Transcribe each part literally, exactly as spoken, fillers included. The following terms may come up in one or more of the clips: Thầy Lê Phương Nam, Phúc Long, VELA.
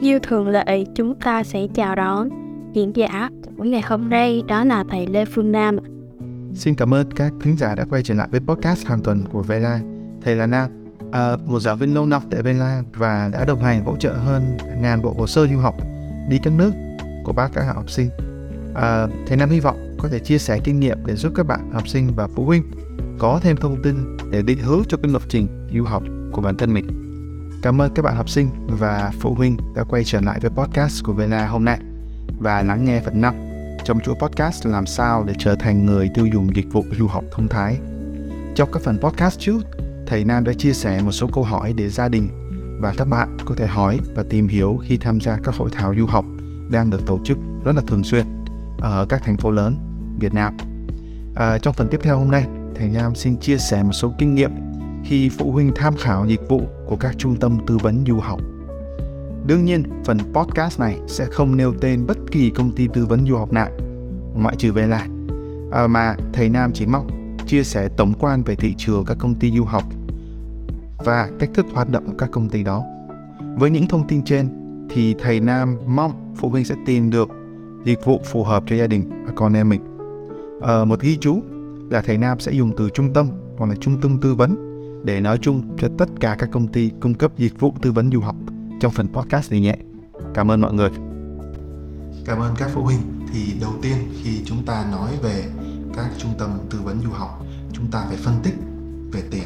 Như thường lệ, chúng ta sẽ chào đón diễn giả của ngày hôm nay, đó là thầy Lê Phương Nam. Xin cảm ơn các thính giả đã quay trở lại với podcast hàng tuần của VELA. Thầy là Nam, à, một giáo viên lâu năm tại VELA và đã đồng hành hỗ trợ hơn ngàn bộ hồ sơ du học đi các nước của bác các học sinh. À, thầy Nam hy vọng có thể chia sẻ kinh nghiệm để giúp các bạn học sinh và phụ huynh có thêm thông tin để định hướng cho cái lộ trình du học của bản thân mình. Cảm ơn các bạn học sinh và phụ huynh đã quay trở lại với podcast của VELA hôm nay và lắng nghe phần năm trong chuỗi podcast làm sao để trở thành người tiêu dùng dịch vụ du học thông thái. Trong các phần podcast trước, thầy Nam đã chia sẻ một số câu hỏi để gia đình và các bạn có thể hỏi và tìm hiểu khi tham gia các hội thảo du học đang được tổ chức rất là thường xuyên ở các thành phố lớn Việt Nam. À, trong phần tiếp theo hôm nay, thầy Nam xin chia sẻ một số kinh nghiệm khi phụ huynh tham khảo dịch vụ của các trung tâm tư vấn du học. Đương nhiên, phần podcast này sẽ không nêu tên bất kỳ công ty tư vấn du học nào, ngoại trừ VELA, à, mà thầy Nam chỉ mong chia sẻ tổng quan về thị trường các công ty du học và cách thức hoạt động của các công ty đó. Với những thông tin trên, thì thầy Nam mong phụ huynh sẽ tìm được dịch vụ phù hợp cho gia đình và con em mình. À, một ghi chú là thầy Nam sẽ dùng từ trung tâm hoặc là trung tâm tư vấn để nói chung cho tất cả các công ty cung cấp dịch vụ tư vấn du học trong phần podcast này nhé. Cảm ơn mọi người. Cảm ơn các phụ huynh. Thì đầu tiên khi chúng ta nói về các trung tâm tư vấn du học, chúng ta phải phân tích về tiền.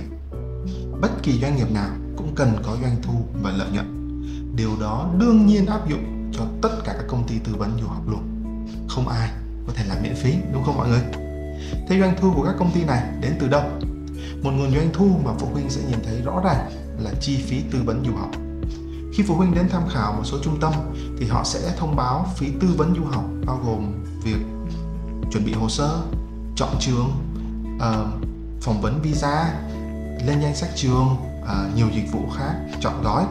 Bất kỳ doanh nghiệp nào cũng cần có doanh thu và lợi nhuận. Điều đó đương nhiên áp dụng cho tất cả các công ty tư vấn du học luôn. Không ai có thể làm miễn phí, đúng không mọi người? Thế doanh thu của các công ty này đến từ đâu? Một nguồn doanh thu mà phụ huynh sẽ nhìn thấy rõ ràng là chi phí tư vấn du học. Khi phụ huynh đến tham khảo một số trung tâm thì họ sẽ thông báo phí tư vấn du học bao gồm việc chuẩn bị hồ sơ, chọn trường, uh, phỏng vấn visa, lên danh sách trường, uh, nhiều dịch vụ khác, chọn gói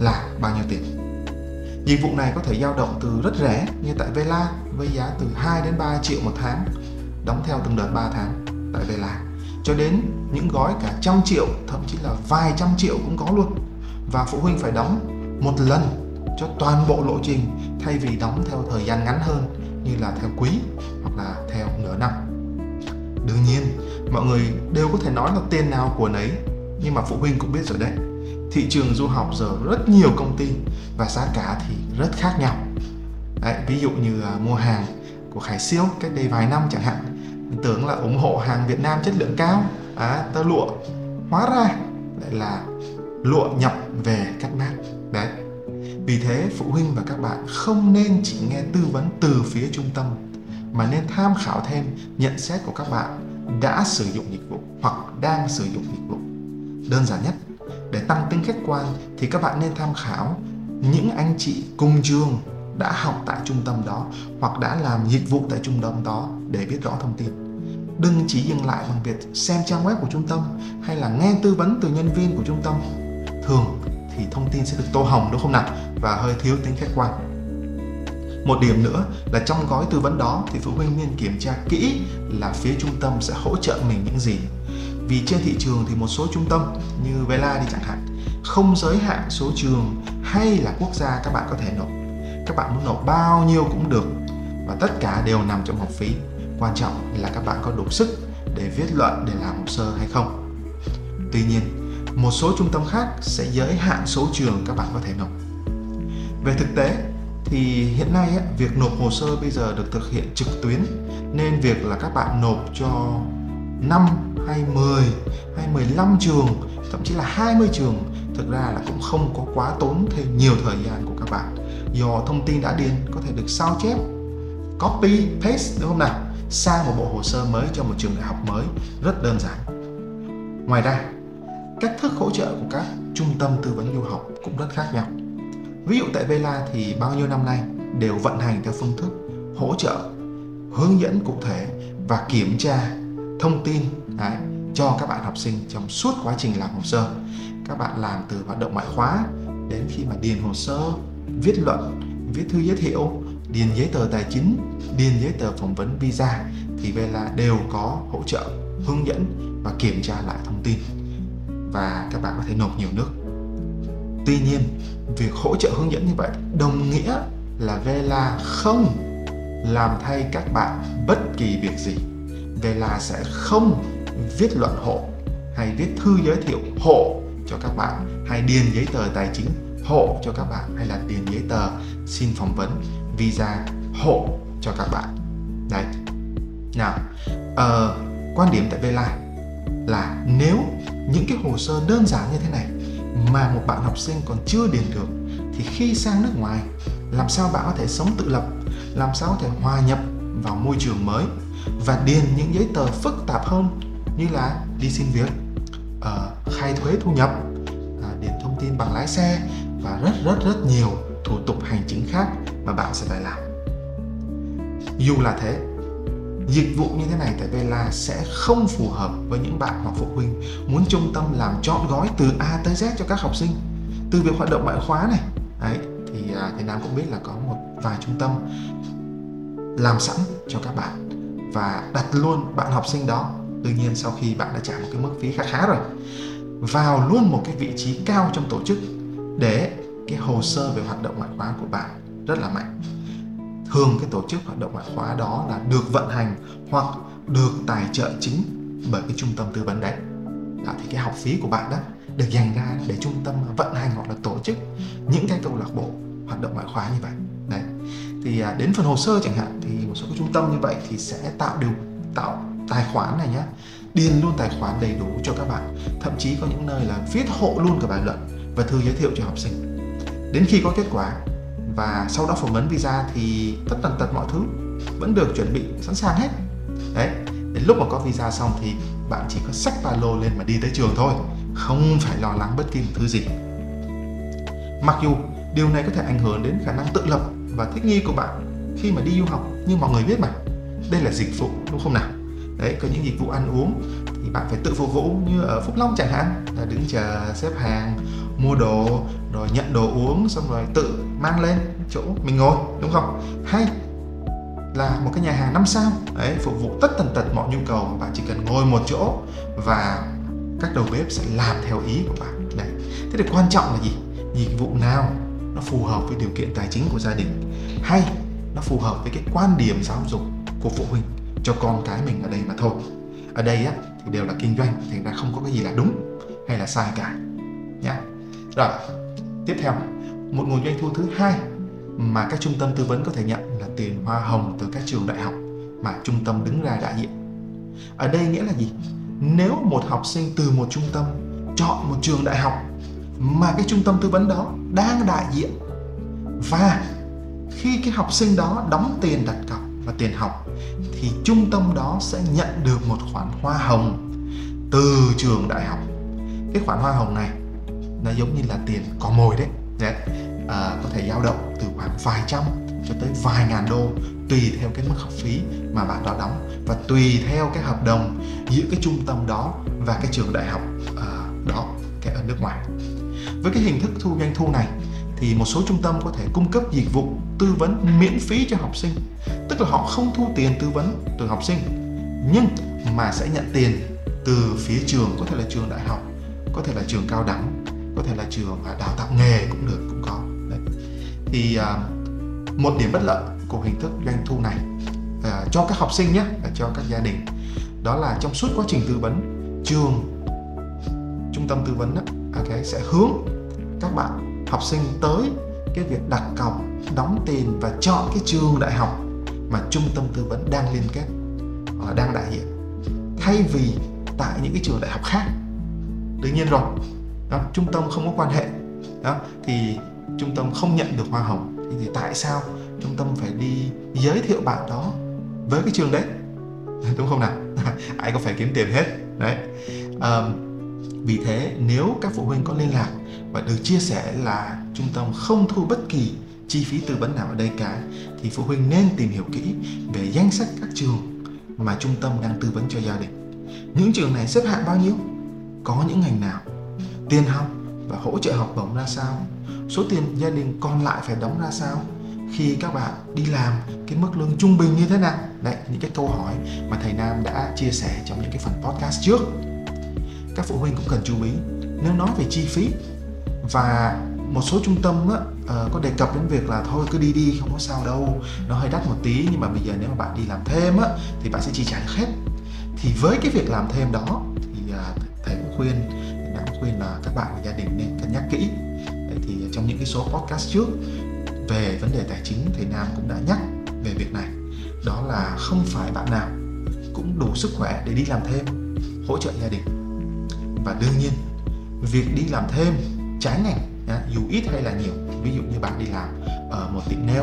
là bao nhiêu tiền. Dịch vụ này có thể dao động từ rất rẻ như tại VELA với giá từ hai đến ba triệu một tháng, đóng theo từng đợt ba tháng tại VELA, cho đến những gói cả trăm triệu, thậm chí là vài trăm triệu cũng có luôn. Và phụ huynh phải đóng một lần cho toàn bộ lộ trình thay vì đóng theo thời gian ngắn hơn như là theo quý hoặc là theo nửa năm. Đương nhiên, mọi người đều có thể nói là tiền nào của nấy, nhưng mà phụ huynh cũng biết rồi đấy. Thị trường du học giờ rất nhiều công ty và giá cả thì rất khác nhau. Đấy, ví dụ như mua hàng của Khải Siêu cách đây vài năm chẳng hạn, tưởng là ủng hộ hàng Việt Nam chất lượng cao, à, tơ lụa, hóa ra lại là lụa nhập về cắt mát đấy. Vì thế phụ huynh và các bạn không nên chỉ nghe tư vấn từ phía trung tâm mà nên tham khảo thêm nhận xét của các bạn đã sử dụng dịch vụ hoặc đang sử dụng dịch vụ. Đơn giản nhất để tăng tính khách quan thì các bạn nên tham khảo những anh chị cùng trường đã học tại trung tâm đó hoặc đã làm dịch vụ tại trung tâm đó để biết rõ thông tin. Đừng chỉ dừng lại bằng việc xem trang web của trung tâm hay là nghe tư vấn từ nhân viên của trung tâm. Thường thì thông tin sẽ được tô hồng, đúng không nào? Và hơi thiếu tính khách quan. Một điểm nữa là trong gói tư vấn đó thì phụ huynh nên kiểm tra kỹ là phía trung tâm sẽ hỗ trợ mình những gì. Vì trên thị trường thì một số trung tâm như VELA đi chẳng hạn không giới hạn số trường hay là quốc gia các bạn có thể nộp. Các bạn muốn nộp bao nhiêu cũng được và tất cả đều nằm trong học phí. Quan trọng là các bạn có đủ sức để viết luận, để làm hồ sơ hay không. Tuy nhiên, một số trung tâm khác sẽ giới hạn số trường các bạn có thể nộp. Về thực tế thì hiện nay ấy, việc nộp hồ sơ bây giờ được thực hiện trực tuyến nên việc là các bạn nộp cho năm hay mười hay mười lăm trường, thậm chí là hai mươi trường thực ra là cũng không có quá tốn thêm nhiều thời gian của các bạn. Do thông tin đã điền có thể được sao chép, copy, paste, đúng không nào? Sang một bộ hồ sơ mới cho một trường đại học mới rất đơn giản. Ngoài ra, cách thức hỗ trợ của các trung tâm tư vấn du học cũng rất khác nhau. Ví dụ tại Vela thì bao nhiêu năm nay đều vận hành theo phương thức hỗ trợ, hướng dẫn cụ thể và kiểm tra thông tin đấy, cho các bạn học sinh trong suốt quá trình làm hồ sơ. Các bạn làm từ hoạt động ngoại khóa đến khi mà điền hồ sơ, viết luận, viết thư giới thiệu, điền giấy tờ tài chính, điền giấy tờ phỏng vấn visa thì Vela đều có hỗ trợ, hướng dẫn và kiểm tra lại thông tin, và các bạn có thể nộp nhiều nước. Tuy nhiên, việc hỗ trợ hướng dẫn như vậy đồng nghĩa là Vela không làm thay các bạn bất kỳ việc gì. Vela sẽ không viết luận hộ hay viết thư giới thiệu hộ cho các bạn, hay điền giấy tờ tài chính hộ cho các bạn, hay là điền giấy tờ xin phỏng vấn visa hộ cho các bạn. Đấy. Nào, ờ, quan điểm tại Vela là nếu những cái hồ sơ đơn giản như thế này mà một bạn học sinh còn chưa điền được thì khi sang nước ngoài làm sao bạn có thể sống tự lập, làm sao có thể hòa nhập vào môi trường mới và điền những giấy tờ phức tạp hơn như là đi xin việc, uh, khai thuế thu nhập, uh, điền thông tin bằng lái xe và rất rất rất nhiều thủ tục hành chính khác mà bạn sẽ phải làm. Dù là thế, dịch vụ như thế này tại Vela sẽ không phù hợp với những bạn hoặc phụ huynh muốn trung tâm làm trọn gói từ A tới Z cho các học sinh. Từ việc hoạt động ngoại khóa này, đấy, thì Thầy Nam cũng biết là có một vài trung tâm làm sẵn cho các bạn và đặt luôn bạn học sinh đó. Tuy nhiên sau khi bạn đã trả một cái mức phí khá khá rồi, vào luôn một cái vị trí cao trong tổ chức để cái hồ sơ về hoạt động ngoại khóa của bạn rất là mạnh. Thường cái tổ chức hoạt động ngoại khóa đó là được vận hành hoặc được tài trợ chính bởi cái trung tâm tư vấn đấy. Đó, thì cái học phí của bạn đó được dành ra để trung tâm vận hành hoặc là tổ chức những cái câu lạc bộ hoạt động ngoại khóa như vậy. Đấy. Thì đến phần hồ sơ chẳng hạn thì một số cái trung tâm như vậy thì sẽ tạo điều tạo tài khoản này nhá, điền luôn tài khoản đầy đủ cho các bạn. Thậm chí có những nơi là viết hộ luôn cả bài luận và thư giới thiệu cho học sinh. Đến khi có kết quả và sau đó phỏng vấn visa thì tất tần tật mọi thứ vẫn được chuẩn bị sẵn sàng hết. Đấy, đến lúc mà có visa xong thì bạn chỉ có xách ba lô lên mà đi tới trường thôi, không phải lo lắng bất kỳ một thứ gì. Mặc dù điều này có thể ảnh hưởng đến khả năng tự lập và thích nghi của bạn khi mà đi du học, nhưng mọi người biết mà, đây là dịch vụ đúng không nào? Đấy, có những dịch vụ ăn uống thì bạn phải tự phục vụ, như ở Phúc Long chẳng hạn là đứng chờ xếp hàng, mua đồ, rồi nhận đồ uống xong rồi tự mang lên chỗ mình ngồi, đúng không? Hay là một cái nhà hàng năm sao đấy, phục vụ tất tần tật mọi nhu cầu, bạn chỉ cần ngồi một chỗ và các đầu bếp sẽ làm theo ý của bạn. Đấy. Thế thì quan trọng là gì? Dịch vụ nào nó phù hợp với điều kiện tài chính của gia đình, hay nó phù hợp với cái quan điểm giáo dục của phụ huynh cho con cái mình ở đây mà thôi. Ở đây á, thì đều là kinh doanh, thành ra không có cái gì là đúng hay là sai cả nhá. Rồi, tiếp theo, một nguồn doanh thu thứ hai mà các trung tâm tư vấn có thể nhận là tiền hoa hồng từ các trường đại học mà trung tâm đứng ra đại diện. Ở đây nghĩa là gì? Nếu một học sinh từ một trung tâm chọn một trường đại học mà cái trung tâm tư vấn đó đang đại diện, và khi cái học sinh đó đóng tiền đặt cọc và tiền học thì trung tâm đó sẽ nhận được một khoản hoa hồng từ trường đại học. Cái khoản hoa hồng này nó giống như là tiền cò mồi đấy, đấy. À, có thể dao động từ khoảng vài trăm cho tới vài ngàn đô tùy theo cái mức học phí mà bạn đó đóng và tùy theo cái hợp đồng giữa cái trung tâm đó và cái trường đại học à, đó cái ở nước ngoài. Với cái hình thức thu doanh thu này thì một số trung tâm có thể cung cấp dịch vụ tư vấn miễn phí cho học sinh, tức là họ không thu tiền tư vấn từ học sinh nhưng mà sẽ nhận tiền từ phía trường, có thể là trường đại học, có thể là trường cao đẳng, có thể là trường đào tạo nghề cũng được, cũng có. Đấy. Thì à, một điểm bất lợi của hình thức doanh thu này à, cho các học sinh nhé, à, cho các gia đình, đó là trong suốt quá trình tư vấn, trường trung tâm tư vấn đó, okay, sẽ hướng các bạn học sinh tới cái việc đặt cọc, đóng tiền và chọn cái trường đại học mà trung tâm tư vấn đang liên kết, à, đang đại diện, thay vì tại những cái trường đại học khác. Đương nhiên rồi, đó, trung tâm không có quan hệ đó, thì trung tâm không nhận được hoa hồng. Thì, thì tại sao trung tâm phải đi giới thiệu bạn đó với cái trường đấy, đúng không nào? Ai cũng phải kiếm tiền hết đấy. À, Vì thế nếu các phụ huynh có liên lạc và được chia sẻ là trung tâm không thu bất kỳ chi phí tư vấn nào ở đây cả, thì phụ huynh nên tìm hiểu kỹ về danh sách các trường mà trung tâm đang tư vấn cho gia đình. Những trường này xếp hạng bao nhiêu? Có những ngành nào? Tiền học và hỗ trợ học bổng ra sao? Số tiền gia đình còn lại phải đóng ra sao? Khi các bạn đi làm, cái mức lương trung bình như thế nào? Đấy, những cái câu hỏi mà thầy Nam đã chia sẻ trong những cái phần podcast trước. Các phụ huynh cũng cần chú ý nếu nói về chi phí. Và một số trung tâm á, có đề cập đến việc là thôi cứ đi đi không có sao đâu, nó hơi đắt một tí, nhưng mà bây giờ nếu mà bạn đi làm thêm á, thì bạn sẽ chi trả được hết. Thì với cái việc làm thêm đó thì thầy cũng khuyên đã khuyên là các bạn và gia đình nên cân nhắc kỹ. Đấy, thì trong những cái số podcast trước về vấn đề tài chính, thầy Nam cũng đã nhắc về việc này, đó là không phải bạn nào cũng đủ sức khỏe để đi làm thêm hỗ trợ gia đình. Và đương nhiên việc đi làm thêm trái ngành, dù ít hay là nhiều, ví dụ như bạn đi làm ở một tiệm nail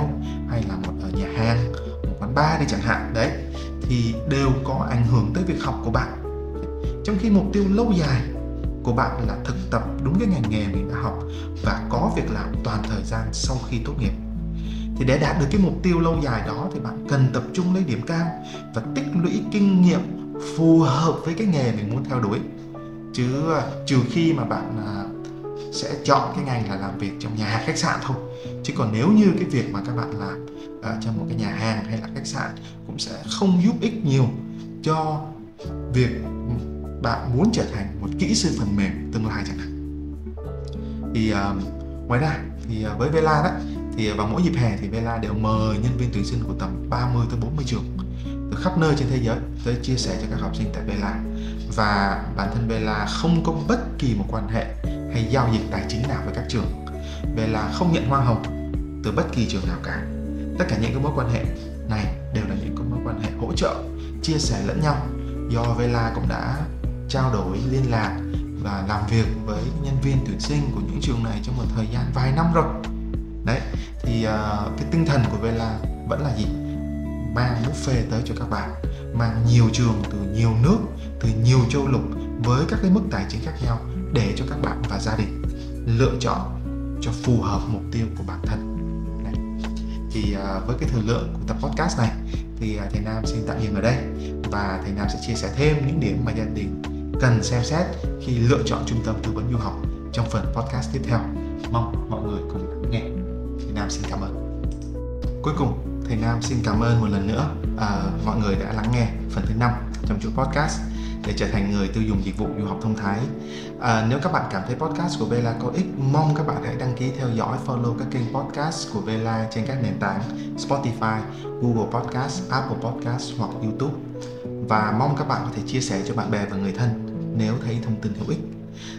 hay là một nhà hàng, một quán bar đi chẳng hạn, đấy thì đều có ảnh hưởng tới việc học của bạn. Trong khi mục tiêu lâu dài của bạn là thực tập đúng cái ngành nghề mình đã học và có việc làm toàn thời gian sau khi tốt nghiệp, thì để đạt được cái mục tiêu lâu dài đó thì bạn cần tập trung lấy điểm cao và tích lũy kinh nghiệm phù hợp với cái nghề mình muốn theo đuổi. Chứ trừ khi mà bạn sẽ chọn cái ngành là làm việc trong nhà hàng khách sạn thôi, chứ còn nếu như cái việc mà các bạn làm uh, trong một cái nhà hàng hay là khách sạn cũng sẽ không giúp ích nhiều cho việc bạn muốn trở thành một kỹ sư phần mềm tương lai chẳng hạn. Thì uh, ngoài ra thì uh, với VELA đó, thì vào mỗi dịp hè thì VELA đều mời nhân viên tuyển sinh của tầm ba mươi tới bốn mươi trường từ khắp nơi trên thế giới tới chia sẻ cho các học sinh tại VELA. Và bản thân VELA không có bất kỳ một quan hệ hay giao dịch tài chính nào với các trường. VELA không nhận hoa hồng từ bất kỳ trường nào cả. Tất cả những cái mối quan hệ này đều là những cái mối quan hệ hỗ trợ, chia sẻ lẫn nhau. Do VELA cũng đã trao đổi, liên lạc và làm việc với nhân viên tuyển sinh của những trường này trong một thời gian vài năm rồi. Đấy, thì uh, cái tinh thần của VELA vẫn là gì? Mang buffet tới cho các bạn, mang nhiều trường từ nhiều nước, từ nhiều châu lục với các cái mức tài chính khác nhau để cho các bạn và gia đình lựa chọn cho phù hợp mục tiêu của bản thân. Đấy. Thì uh, với cái thời lượng của tập podcast này thì uh, thầy Nam xin tạm dừng ở đây, và thầy Nam sẽ chia sẻ thêm những điểm mà gia đình cần xem xét khi lựa chọn trung tâm tư vấn du học trong phần podcast tiếp theo. Mong mọi người cùng lắng nghe. Thầy Nam xin cảm ơn. Cuối cùng, thầy Nam xin cảm ơn một lần nữa uh, mọi người đã lắng nghe phần thứ năm trong chuỗi podcast để trở thành người tiêu dùng dịch vụ du học thông thái. À, nếu các bạn cảm thấy podcast của VELA có ích, mong các bạn hãy đăng ký theo dõi, follow các kênh podcast của VELA trên các nền tảng Spotify, Google Podcast, Apple Podcast hoặc YouTube. Và mong các bạn có thể chia sẻ cho bạn bè và người thân nếu thấy thông tin hữu ích.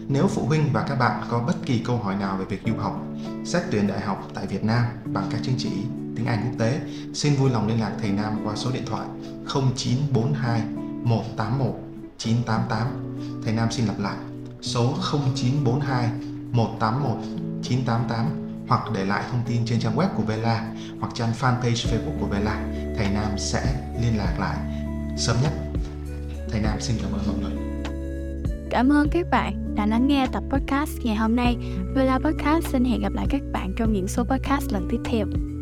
Nếu phụ huynh và các bạn có bất kỳ câu hỏi nào về việc du học, xét tuyển đại học tại Việt Nam bằng các chứng chỉ tiếng Anh quốc tế, xin vui lòng liên lạc thầy Nam qua số điện thoại không chín bốn hai một tám một chín tám tám. Thầy Nam xin lặp lại số không chín bốn hai một tám một chín tám tám, hoặc để lại thông tin trên trang web của VELA hoặc trang fanpage Facebook của VELA. Thầy Nam sẽ liên lạc lại sớm nhất. Thầy Nam xin cảm ơn mọi người. Cảm ơn các bạn đã lắng nghe tập podcast ngày hôm nay. VELA Podcast xin hẹn gặp lại các bạn trong những số podcast lần tiếp theo.